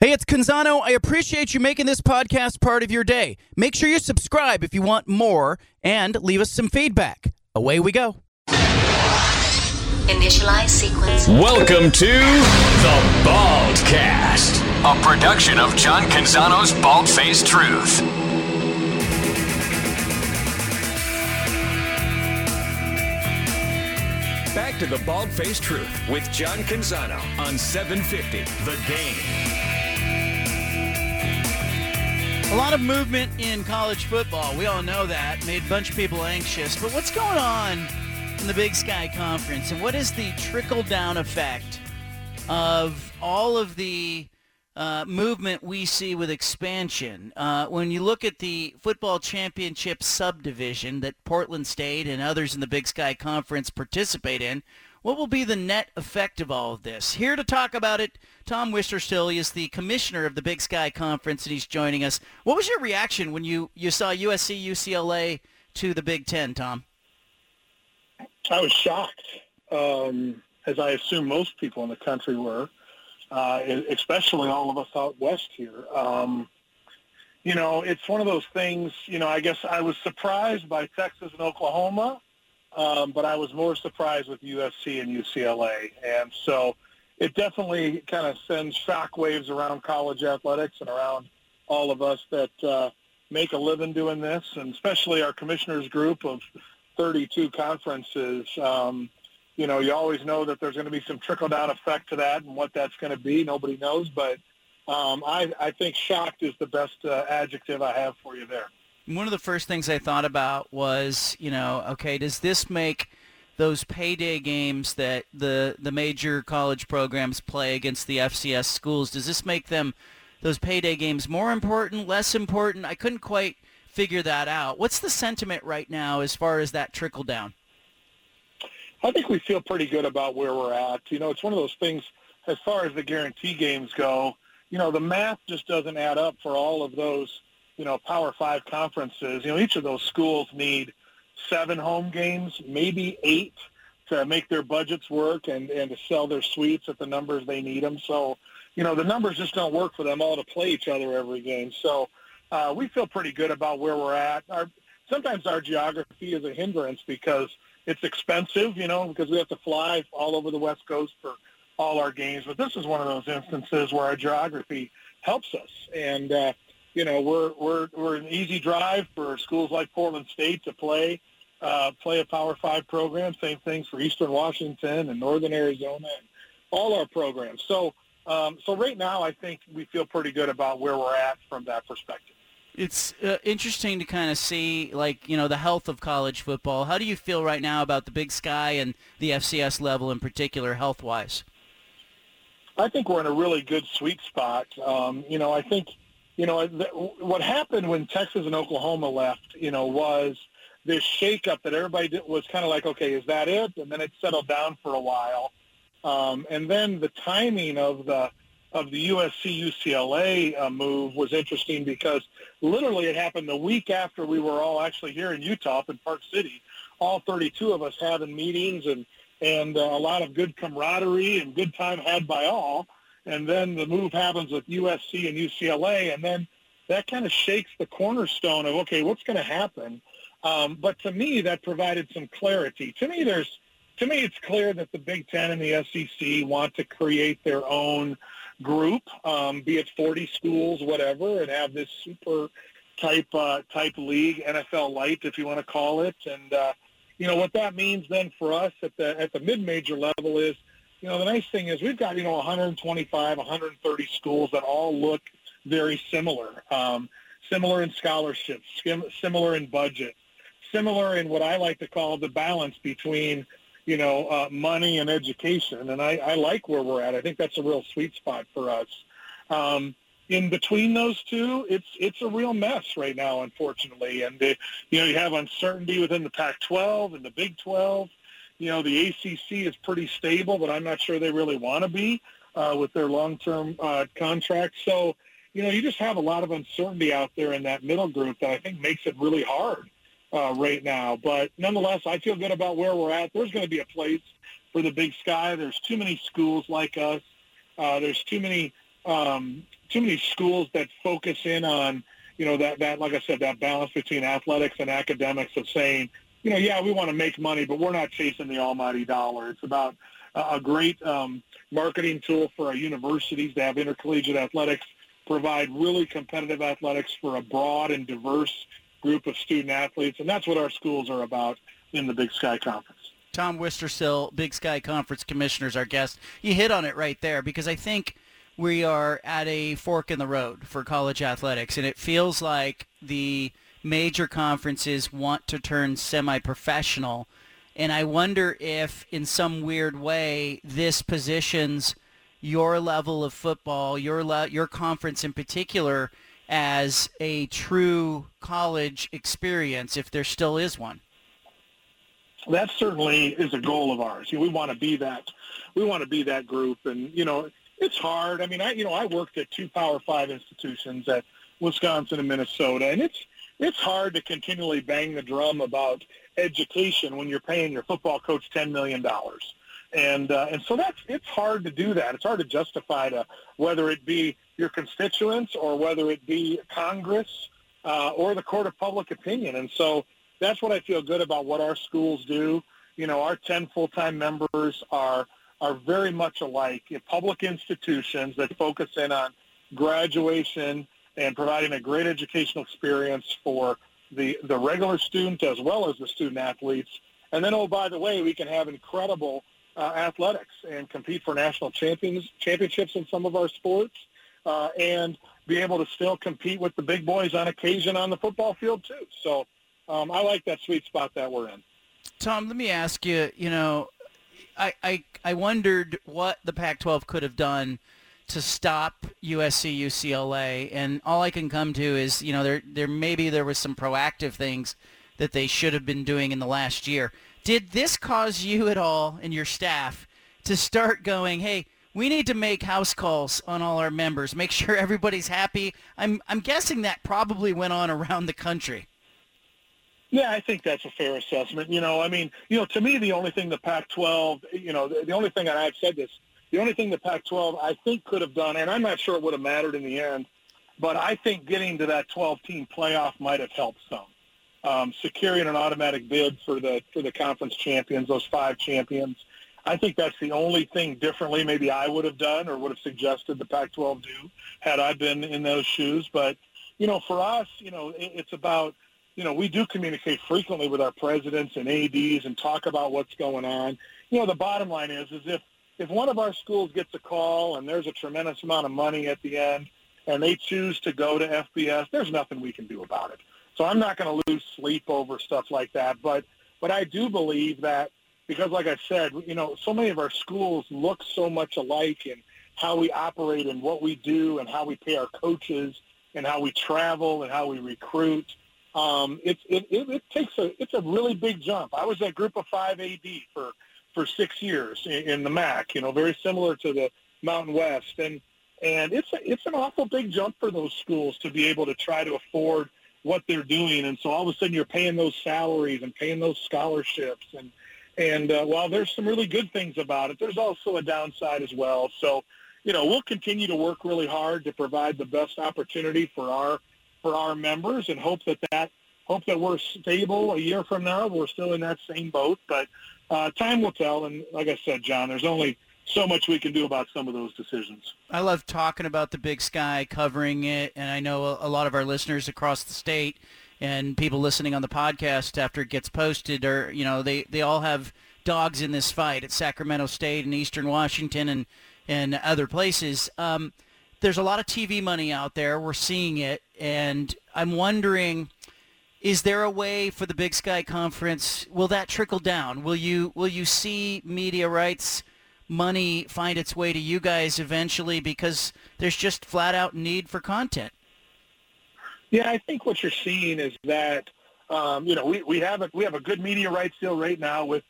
Hey, it's Canzano. I appreciate you making this podcast part of your day. Make sure you subscribe if you want more and leave us some feedback. Away we go. Initialize sequence. Welcome to the Baldcast, a production of John Canzano's Baldface Truth. Back to the Baldface Truth with John Canzano on 750 The Game. A lot of movement in college football. We all know that. Made a bunch of people anxious. But what's going on in the Big Sky Conference? And what is the trickle-down effect of all of the movement we see with expansion? When you look at the football championship subdivision that Portland State and others in the Big Sky Conference participate in, what will be the net effect of all of this? Here to talk about it, Tom Wisterstill. He is the commissioner of the Big Sky Conference, and he's joining us. What was your reaction when you saw USC, UCLA to the Big Ten, Tom? I was shocked, as I assume most people in the country were, especially all of us out west here. You know, it's one of those things, you know, I guess I was surprised by Texas and Oklahoma, but I was more surprised with USC and UCLA. And so it definitely kind of sends shockwaves around college athletics and around all of us that make a living doing this, and especially our commissioners group of 32 conferences. You know, you always know that there's going to be some trickle-down effect to that, and what that's going to be, nobody knows. But I think shocked is the best adjective I have for you there. One of the first things I thought about was, you know, okay, does this make those payday games that the major college programs play against the FCS schools, does this make them, those payday games, more important, less important? I couldn't quite figure that out. What's the sentiment right now as far as that trickle down? I think we feel pretty good about where we're at. You know, it's one of those things as far as the guarantee games go, you know, the math just doesn't add up for all of those, you know, Power Five conferences. You know, each of those schools need 7 home games, maybe 8, to make their budgets work and to sell their suites at the numbers they need them. So, you know, the numbers just don't work for them all to play each other every game. So we feel pretty good about where we're at. Sometimes our geography is a hindrance because it's expensive, you know, because we have to fly all over the West Coast for all our games. But this is one of those instances where our geography helps us. And, you know, we're an easy drive for schools like Portland State to play a Power Five program. Same things for Eastern Washington and Northern Arizona and all our programs. So right now, I think we feel pretty good about where we're at from that perspective. It's interesting to kind of see, like, you know, the health of college football. How do you feel right now about the Big Sky and the FCS level in particular, health wise? I think we're in a really good sweet spot. You know, I think. You know, what happened when Texas and Oklahoma left, you know, was this shakeup that everybody did, was kind of like, okay, is that it? And then it settled down for a while. And then the timing of the USC-UCLA move was interesting because literally it happened the week after we were all actually here in Utah, up in Park City, all 32 of us having meetings and a lot of good camaraderie and good time had by all. And then the move happens with USC and UCLA, and then that kind of shakes the cornerstone of, okay, what's going to happen? But to me, that provided some clarity. To me, it's clear that the Big Ten and the SEC want to create their own group, be it 40 schools, whatever, and have this super type league, NFL light, if you want to call it. And you know what that means then for us at the mid-major level is, you know, the nice thing is we've got, you know, 125, 130 schools that all look very similar, similar in scholarships, similar in budget, similar in what I like to call the balance between, you know, money and education. And I like where we're at. I think that's a real sweet spot for us. In between those two, it's a real mess right now, unfortunately. And, you know, you have uncertainty within the Pac-12 and the Big 12. You know, the ACC is pretty stable, but I'm not sure they really want to be with their long-term contracts. So, you know, you just have a lot of uncertainty out there in that middle group that I think makes it really hard right now. But nonetheless, I feel good about where we're at. There's going to be a place for the Big Sky. There's too many schools like us. There's too many too many schools that focus in on, you know, that like I said, that balance between athletics and academics of saying, you know, yeah, we want to make money, but we're not chasing the almighty dollar. It's about a great marketing tool for our universities to have intercollegiate athletics, provide really competitive athletics for a broad and diverse group of student athletes, and that's what our schools are about in the Big Sky Conference. Tom Wisterstill, Big Sky Conference Commissioner, is our guest. You hit on it right there because I think we are at a fork in the road for college athletics, and it feels like the major conferences want to turn semi-professional, and I wonder if in some weird way this positions your level of football, your conference in particular, as a true college experience, if there still is one. That certainly is a goal of ours. You know, we want to be that group, and you know, it's hard. I mean, I worked at two Power Five institutions at Wisconsin and Minnesota, and it's hard to continually bang the drum about education when you're paying your football coach $10 million, and so it's hard to do that. It's hard to justify to whether it be your constituents or whether it be Congress or the court of public opinion, and so. That's what I feel good about what our schools do. You know, our 10 full-time members are very much alike. You know, public institutions that focus in on graduation and providing a great educational experience for the regular student as well as the student athletes. And then, oh, by the way, we can have incredible athletics and compete for national championships in some of our sports and be able to still compete with the big boys on occasion on the football field too. So. I like that sweet spot that we're in. Tom, let me ask you, you know, I wondered what the Pac-12 could have done to stop USC, UCLA, and all I can come to is, you know, there was some proactive things that they should have been doing in the last year. Did this cause you at all and your staff to start going, hey, we need to make house calls on all our members, make sure everybody's happy? I'm guessing that probably went on around the country. Yeah, I think that's a fair assessment. You know, I mean, you know, to me, the only thing the Pac-12, you know, the only thing, and I've said this, the only thing the Pac-12 I think could have done, and I'm not sure it would have mattered in the end, but I think getting to that 12-team playoff might have helped some. Securing an automatic bid for the conference champions, those five champions, I think that's the only thing differently maybe I would have done or would have suggested the Pac-12 do had I been in those shoes. But, you know, for us, you know, it's about – you know, we do communicate frequently with our presidents and ADs and talk about what's going on. You know, the bottom line is if one of our schools gets a call and there's a tremendous amount of money at the end and they choose to go to FBS, there's nothing we can do about it. So I'm not going to lose sleep over stuff like that. But I do believe that because, like I said, you know, so many of our schools look so much alike in how we operate and what we do and how we pay our coaches and how we travel and how we recruit. It's a really big jump. I was at Group of Five AD for 6 years in the MAC, you know, very similar to the Mountain West, and it's an awful big jump for those schools to be able to try to afford what they're doing, and so all of a sudden you're paying those salaries and paying those scholarships, and while there's some really good things about it, there's also a downside as well. So, you know, we'll continue to work really hard to provide the best opportunity for our members and hope that we're stable a year from now. We're still in that same boat, but time will tell. And like I said, John, there's only so much we can do about some of those decisions. I love talking about the Big Sky, covering it. And I know a lot of our listeners across the state and people listening on the podcast after it gets posted are, you know, they all have dogs in this fight at Sacramento State and Eastern Washington and other places. There's a lot of TV money out there. We're seeing it. And I'm wondering, is there a way for the Big Sky Conference, will that trickle down? Will you see media rights money find its way to you guys eventually because there's just flat out need for content? Yeah, I think what you're seeing is that, you know, we have a good media rights deal right now with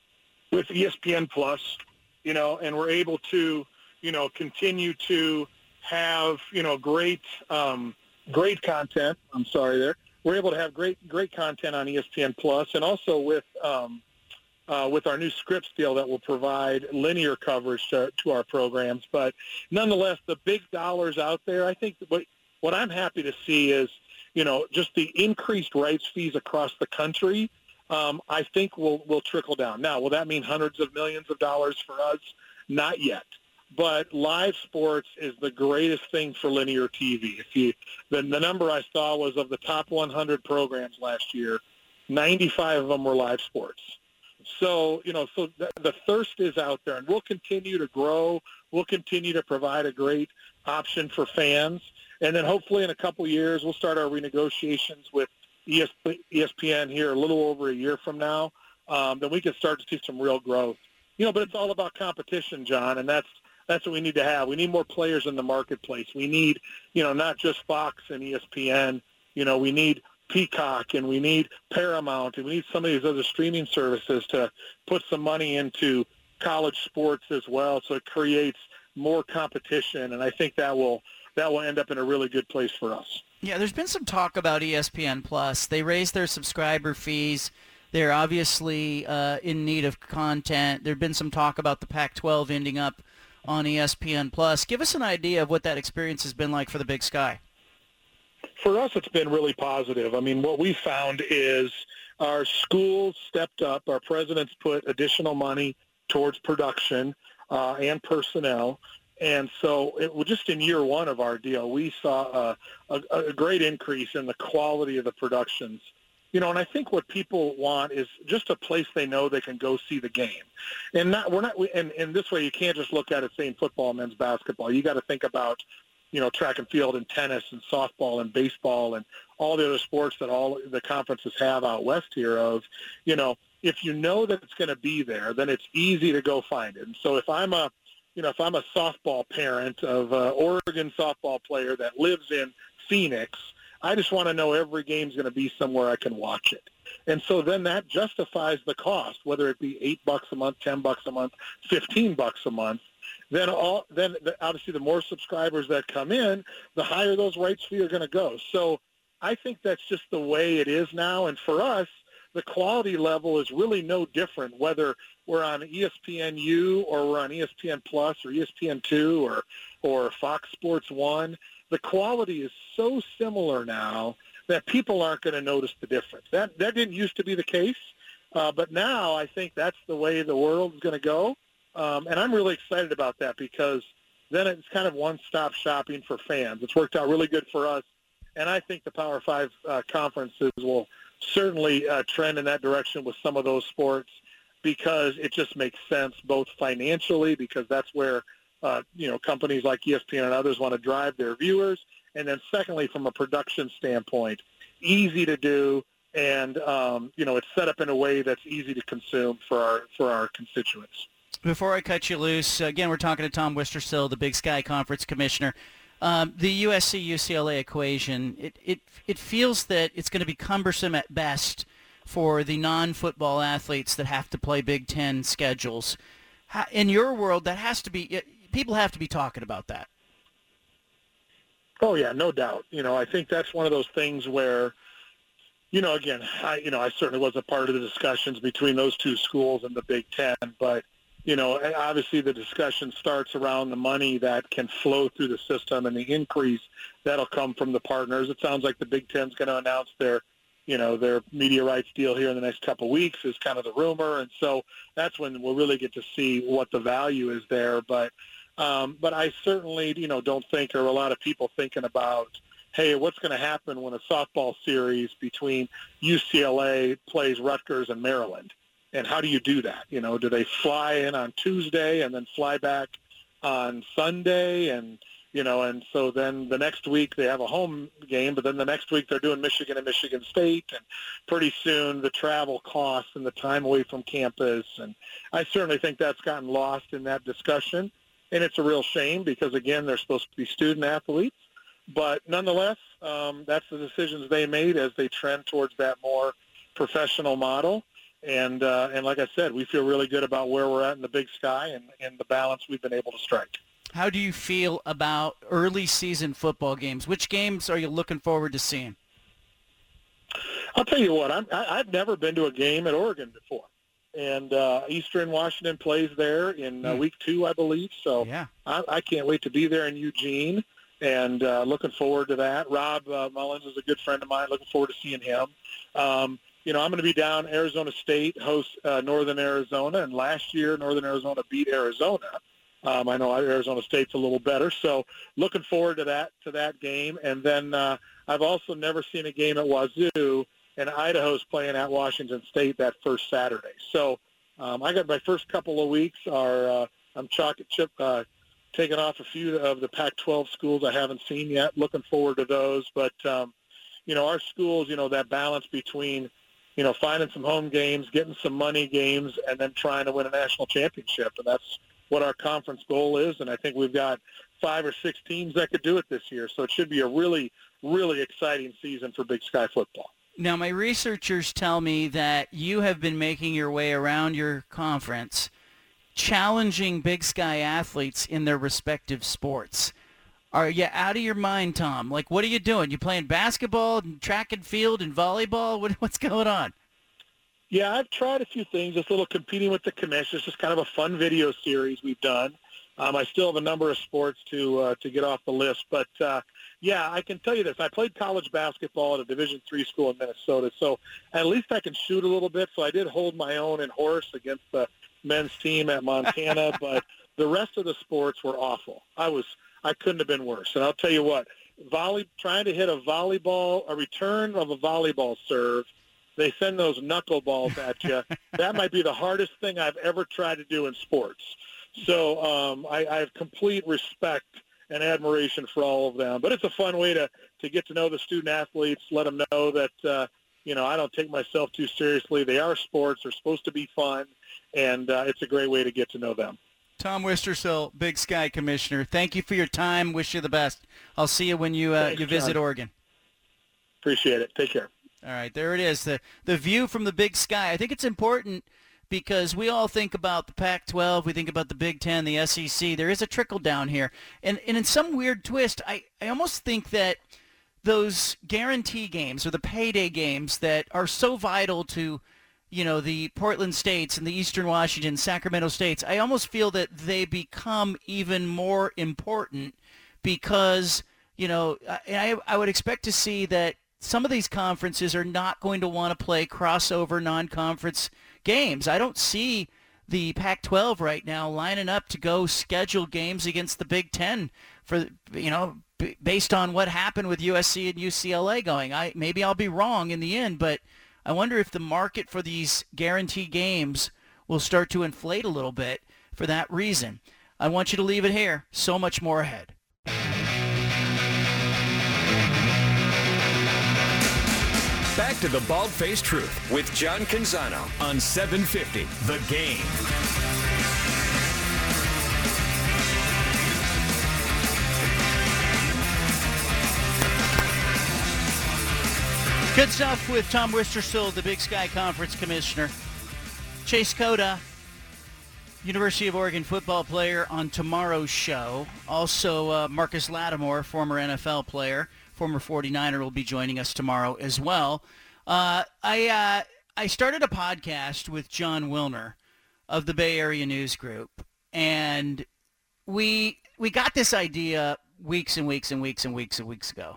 ESPN Plus, you know, and we're able to, you know, continue to have, you know, great content. I'm sorry there. We're able to have great content on ESPN Plus, and also with with our new Scripps deal that will provide linear coverage to our programs. But nonetheless, the big dollars out there, I think what I'm happy to see is, you know, just the increased rights fees across the country, I think will trickle down. Now, will that mean hundreds of millions of dollars for us? Not yet. But live sports is the greatest thing for linear TV. If you, the number I saw was of the top 100 programs last year, 95 of them were live sports. So, you know, so the thirst is out there, and we'll continue to grow. We'll continue to provide a great option for fans. And then hopefully in a couple years, we'll start our renegotiations with ESPN here a little over a year from now. Then we can start to see some real growth. You know, but it's all about competition, John, and that's what we need to have. We need more players in the marketplace. We need, you know, not just Fox and ESPN. You know, we need Peacock and we need Paramount and we need some of these other streaming services to put some money into college sports as well, so it creates more competition, and I think that will end up in a really good place for us. Yeah, there's been some talk about ESPN Plus. They raised their subscriber fees. They're obviously in need of content. There's been some talk about the Pac-12 ending up on ESPN Plus. Give us an idea of what that experience has been like for the Big Sky. For us, it's been really positive. I mean, what we found is our schools stepped up. Our presidents put additional money towards production and personnel. And so it was just in year one of our deal, we saw a great increase in the quality of the productions. You know, and I think what people want is just a place they know they can go see the game, and and this way you can't just look at it saying football, men's basketball. You got to think about, you know, track and field and tennis and softball and baseball and all the other sports that all the conferences have out west here. Of, you know, if you know that it's going to be there, then it's easy to go find it. And so if I'm a softball parent of an Oregon softball player that lives in Phoenix, I just want to know every game's going to be somewhere I can watch it. And so then that justifies the cost, whether it be $8 a month, $10 a month, $15 a month. Then obviously the more subscribers that come in, the higher those rights fees are going to go. So I think that's just the way it is now. And for us, the quality level is really no different, whether we're on ESPNU or we're on ESPN Plus or ESPN2 or Fox Sports 1. The quality is so similar now that people aren't going to notice the difference. That didn't used to be the case, but now I think that's the way the world is going to go, and I'm really excited about that because then it's kind of one-stop shopping for fans. It's worked out really good for us, and I think the Power Five conferences will certainly trend in that direction with some of those sports because it just makes sense both financially, because that's where – companies like ESPN and others want to drive their viewers. And then secondly, from a production standpoint, easy to do. And, it's set up in a way that's easy to consume for our constituents. Before I cut you loose, again, we're talking to Tom Wisterstill, the Big Sky Conference Commissioner. The USC-UCLA equation, it feels that it's going to be cumbersome at best for the non-football athletes that have to play Big Ten schedules. In your world, that has to be – people have to be talking about that. Oh, yeah, no doubt. You know, I think that's one of those things where, you know, again, I certainly wasn't part of the discussions between those two schools and the Big Ten, but, you know, obviously the discussion starts around the money that can flow through the system and the increase that'll come from the partners. It sounds like the Big Ten's going to announce their media rights deal here in the next couple of weeks is kind of the rumor, and so that's when we'll really get to see what the value is there. But I certainly, you know, don't think there are a lot of people thinking about, hey, what's going to happen when a softball series between UCLA plays Rutgers and Maryland, and how do you do that? You know, do they fly in on Tuesday and then fly back on Sunday? And, you know, and so then the next week they have a home game, but then the next week they're doing Michigan and Michigan State, and pretty soon the travel costs and the time away from campus. And I certainly think that's gotten lost in that discussion. And it's a real shame because, again, they're supposed to be student athletes. But nonetheless, that's the decisions they made as they trend towards that more professional model. And like I said, we feel really good about where we're at in the Big Sky and the balance we've been able to strike. How do you feel about early season football games? Which games are you looking forward to seeing? I'll tell you what, I've never been to a game at Oregon before. and Eastern Washington plays there in week 2, I believe. So yeah. I can't wait to be there in Eugene, and looking forward to that. Rob Mullins is a good friend of mine. Looking forward to seeing him. You know, I'm going to be down. Arizona State hosts Northern Arizona, and last year Northern Arizona beat Arizona. I know Arizona State's a little better, so looking forward to that game. And then I've also never seen a game at Wazoo, and Idaho's playing at Washington State that first Saturday. So I got my first couple of weeks are I'm chalk and chip taking off a few of the Pac-12 schools I haven't seen yet. Looking forward to those, but you know, our schools, you know, that balance between, you know, finding some home games, getting some money games, and then trying to win a national championship, and that's what our conference goal is, and I think we've got 5 or 6 teams that could do it this year. So it should be a really, really exciting season for Big Sky football. Now, my researchers tell me that you have been making your way around your conference, challenging Big Sky athletes in their respective sports. Are you out of your mind, Tom? Like, what are you doing? You playing basketball and track and field and volleyball? What's going on? Yeah, I've tried a few things. It's a little competing with the commission. It's just kind of a fun video series we've done. I still have a number of sports to get off the list. But, yeah, I can tell you this. I played college basketball at a Division III school in Minnesota, so at least I can shoot a little bit. So I did hold my own in horse against the men's team at Montana, but the rest of the sports were awful. I couldn't have been worse. And I'll tell you what, trying to hit a return of a volleyball serve, they send those knuckleballs at you. That might be the hardest thing I've ever tried to do in sports. So I have complete respect and admiration for all of them. But it's a fun way to get to know the student-athletes, let them know that, you know, I don't take myself too seriously. They are sports. They're supposed to be fun, and it's a great way to get to know them. Tom Wisterstill, Big Sky Commissioner, thank you for your time. Wish you the best. I'll see you when you visit John. Oregon. Appreciate it. Take care. All right, there it is, the view from the Big Sky. I think it's important because we all think about the Pac-12, we think about the Big Ten, the SEC. There is a trickle down here. And in some weird twist, I almost think that those guarantee games or the payday games that are so vital to, you know, the Portland States and the Eastern Washington, Sacramento States, I almost feel that they become even more important because, you know, I would expect to see that some of these conferences are not going to want to play crossover non-conference games. I don't see the Pac-12 right now lining up to go schedule games against the Big Ten for, you know, based on what happened with USC and UCLA going. Maybe I'll be wrong in the end, but I wonder if the market for these guarantee games will start to inflate a little bit for that reason. I want you to leave it here. So much more ahead. Back to the Baldface Truth with John Canzano on 750 The Game. Good stuff with Tom Wisterstill, the Big Sky Conference Commissioner. Chase Cota, University of Oregon football player, on tomorrow's show. Also, Marcus Lattimore, former NFL player, former 49er, will be joining us tomorrow as well. I started a podcast with John Wilner of the Bay Area News Group, and we got this idea weeks and weeks ago,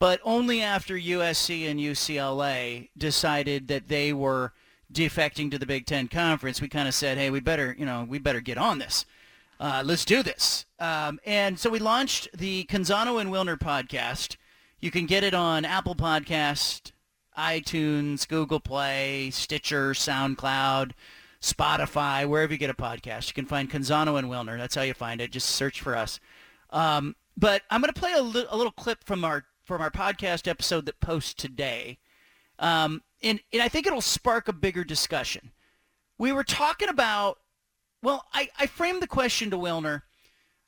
but only after USC and UCLA decided that they were defecting to the Big Ten Conference. We kind of said, hey, we better get on this. Let's do this. And so we launched the Canzano and Wilner podcast. You can get it on Apple Podcast, iTunes, Google Play, Stitcher, SoundCloud, Spotify, wherever you get a podcast. You can find Canzano and Wilner. That's how you find it. Just search for us. But I'm going to play a little clip from our podcast episode that posts today. And I think it'll spark a bigger discussion. We were talking about, well, I framed the question to Wilner.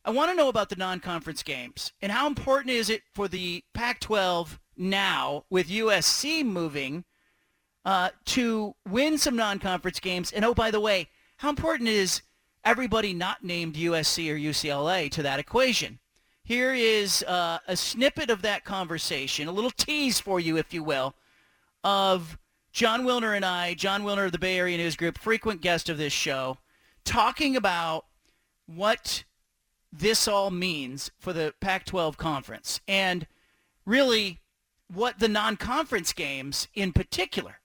I want to know about the non-conference games and how important is it for the Pac-12 now with USC moving to win some non-conference games. And, oh, by the way, how important is everybody not named USC or UCLA to that equation? Here is a snippet of that conversation, a little tease for you, if you will, of John Wilner and I, John Wilner of the Bay Area News Group, frequent guest of this show, talking about what this all means for the Pac-12 conference and really what the non-conference games in particular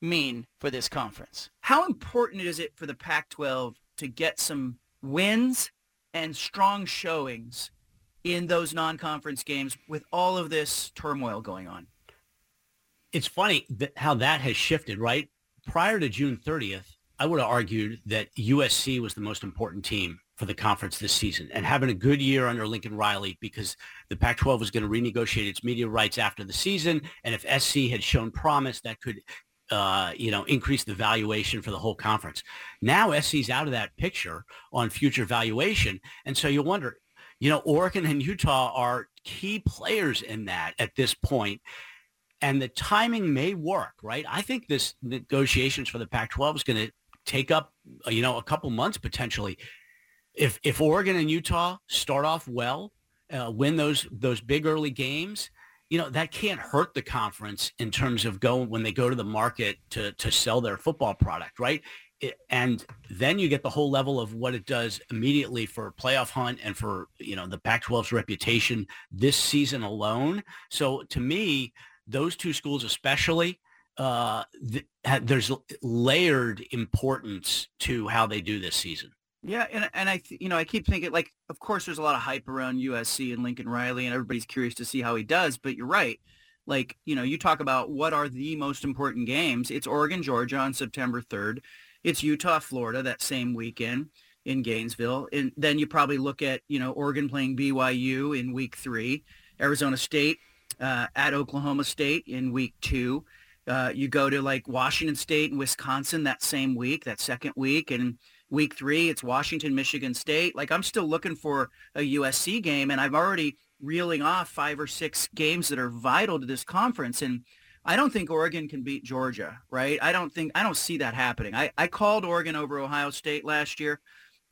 mean for this conference. How important is it for the Pac-12 to get some wins and strong showings in those non-conference games with all of this turmoil going on? It's funny how that has shifted, right? Prior to June 30th, I would have argued that USC was the most important team for the conference this season and having a good year under Lincoln Riley, because the Pac-12 was going to renegotiate its media rights after the season. And if SC had shown promise, that could, increase the valuation for the whole conference. Now SC's out of that picture on future valuation. And so you wonder, Oregon and Utah are key players in that at this point. And the timing may work, right? I think this negotiations for the Pac-12 is going to take up, a couple months potentially. If Oregon and Utah start off well, win those big early games, that can't hurt the conference in terms of when they go to the market to sell their football product, right? And then you get the whole level of what it does immediately for a playoff hunt and for, the Pac-12's reputation this season alone. So to me, those two schools especially, there's layered importance to how they do this season. Yeah, and I keep thinking, like, of course there's a lot of hype around USC and Lincoln Riley, and everybody's curious to see how he does, but you're right. Like, you talk about what are the most important games. It's Oregon, Georgia on September 3rd. It's Utah, Florida that same weekend in Gainesville. And then you probably look at, Oregon playing BYU in week 3, Arizona State at Oklahoma State in week 2. You go to, like, Washington State and Wisconsin that same week, that second week, and week 3, it's Washington, Michigan State. Like, I'm still looking for a USC game, and I'm already reeling off 5 or 6 games that are vital to this conference. And I don't think Oregon can beat Georgia, right? I don't see that happening. I called Oregon over Ohio State last year.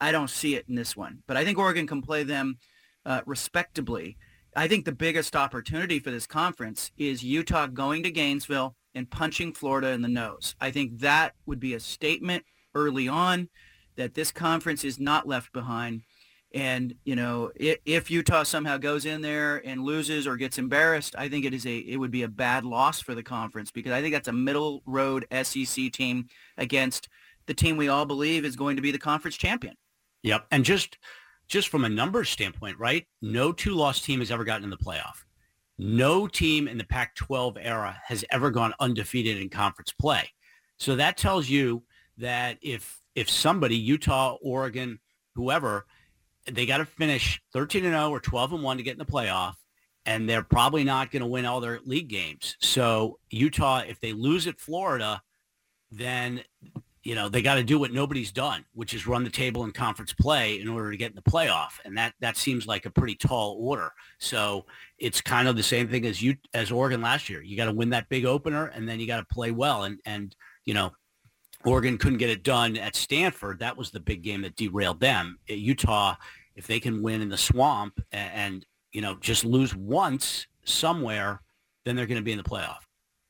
I don't see it in this one. But I think Oregon can play them respectably. I think the biggest opportunity for this conference is Utah going to Gainesville and punching Florida in the nose. I think that would be a statement early on that this conference is not left behind. And, if Utah somehow goes in there and loses or gets embarrassed, I think it would be a bad loss for the conference, because I think that's a middle road SEC team against the team we all believe is going to be the conference champion. Yep. And just from a numbers standpoint, right? No two-loss team has ever gotten in the playoff. No team in the Pac-12 era has ever gone undefeated in conference play. So that tells you that if somebody, Utah, Oregon, whoever, they got to finish 13-0 or 12-1 to get in the playoff, and they're probably not going to win all their league games. So Utah, if they lose at Florida, then, they got to do what nobody's done, which is run the table in conference play in order to get in the playoff. And that seems like a pretty tall order. So it's kind of the same thing as Oregon last year. You got to win that big opener, and then you got to play well. And Oregon couldn't get it done at Stanford. That was the big game that derailed them. At Utah, if they can win in the swamp and just lose once somewhere, then they're going to be in the playoff.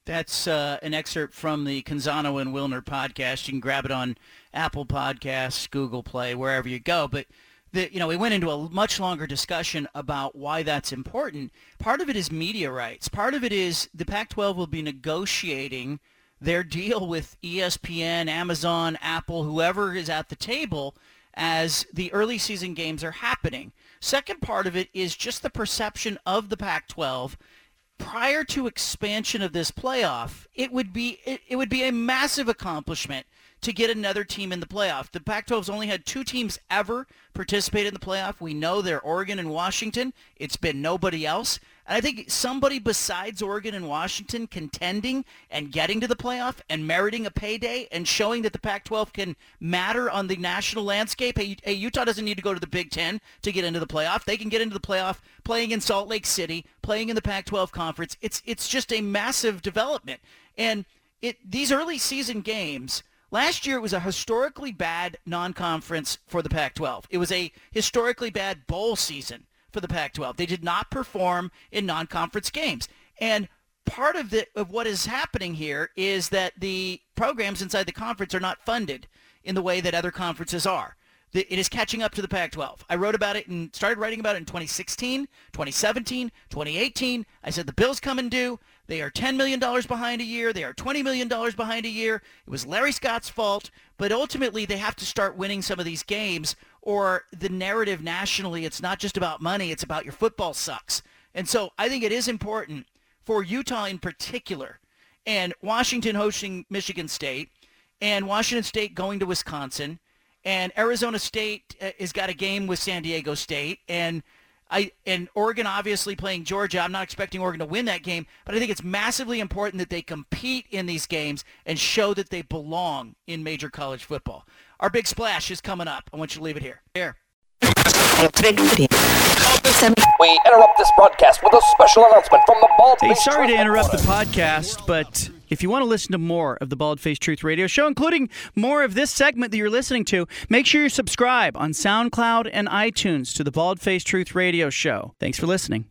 That's an excerpt from the Canzano and Wilner podcast. You can grab it on Apple Podcasts, Google Play, wherever you go. But, we went into a much longer discussion about why that's important. Part of it is media rights. Part of it is the Pac-12 will be negotiating their deal with ESPN, Amazon, Apple, whoever is at the table as the early season games are happening. Second part of it is just the perception of the Pac-12. Prior to expansion of this playoff, it would be a massive accomplishment to get another team in the playoff. The Pac-12's only had 2 teams ever participate in the playoff. We know they're Oregon and Washington. It's been nobody else. And I think somebody besides Oregon and Washington contending and getting to the playoff and meriting a payday and showing that the Pac-12 can matter on the national landscape. Hey, Utah doesn't need to go to the Big Ten to get into the playoff. They can get into the playoff playing in Salt Lake City, playing in the Pac-12 conference. It's just a massive development. And these early season games, last year it was a historically bad non-conference for the Pac-12. It was a historically bad bowl season for the Pac-12. They did not perform in non-conference games. And part of the of what is happening here is that the programs inside the conference are not funded in the way that other conferences are. It is catching up to the Pac-12. I wrote about it and started writing about it in 2016, 2017, 2018. I said the bill's coming due. They are $10 million behind a year. They are $20 million behind a year. It was Larry Scott's fault, but ultimately they have to start winning some of these games, or the narrative nationally, it's not just about money, it's about your football sucks. And so I think it is important for Utah in particular, and Washington hosting Michigan State, and Washington State going to Wisconsin, and Arizona State has got a game with San Diego State, and Oregon obviously playing Georgia. I'm not expecting Oregon to win that game, but I think it's massively important that they compete in these games and show that they belong in major college football. Our big splash is coming up. I want you to leave it here. We interrupt this broadcast with a special announcement from the Baldface Truth. Hey, sorry to interrupt the podcast, but if you want to listen to more of the Baldface Truth Radio Show, including more of this segment that you're listening to, make sure you subscribe on SoundCloud and iTunes to the Baldface Truth Radio Show. Thanks for listening.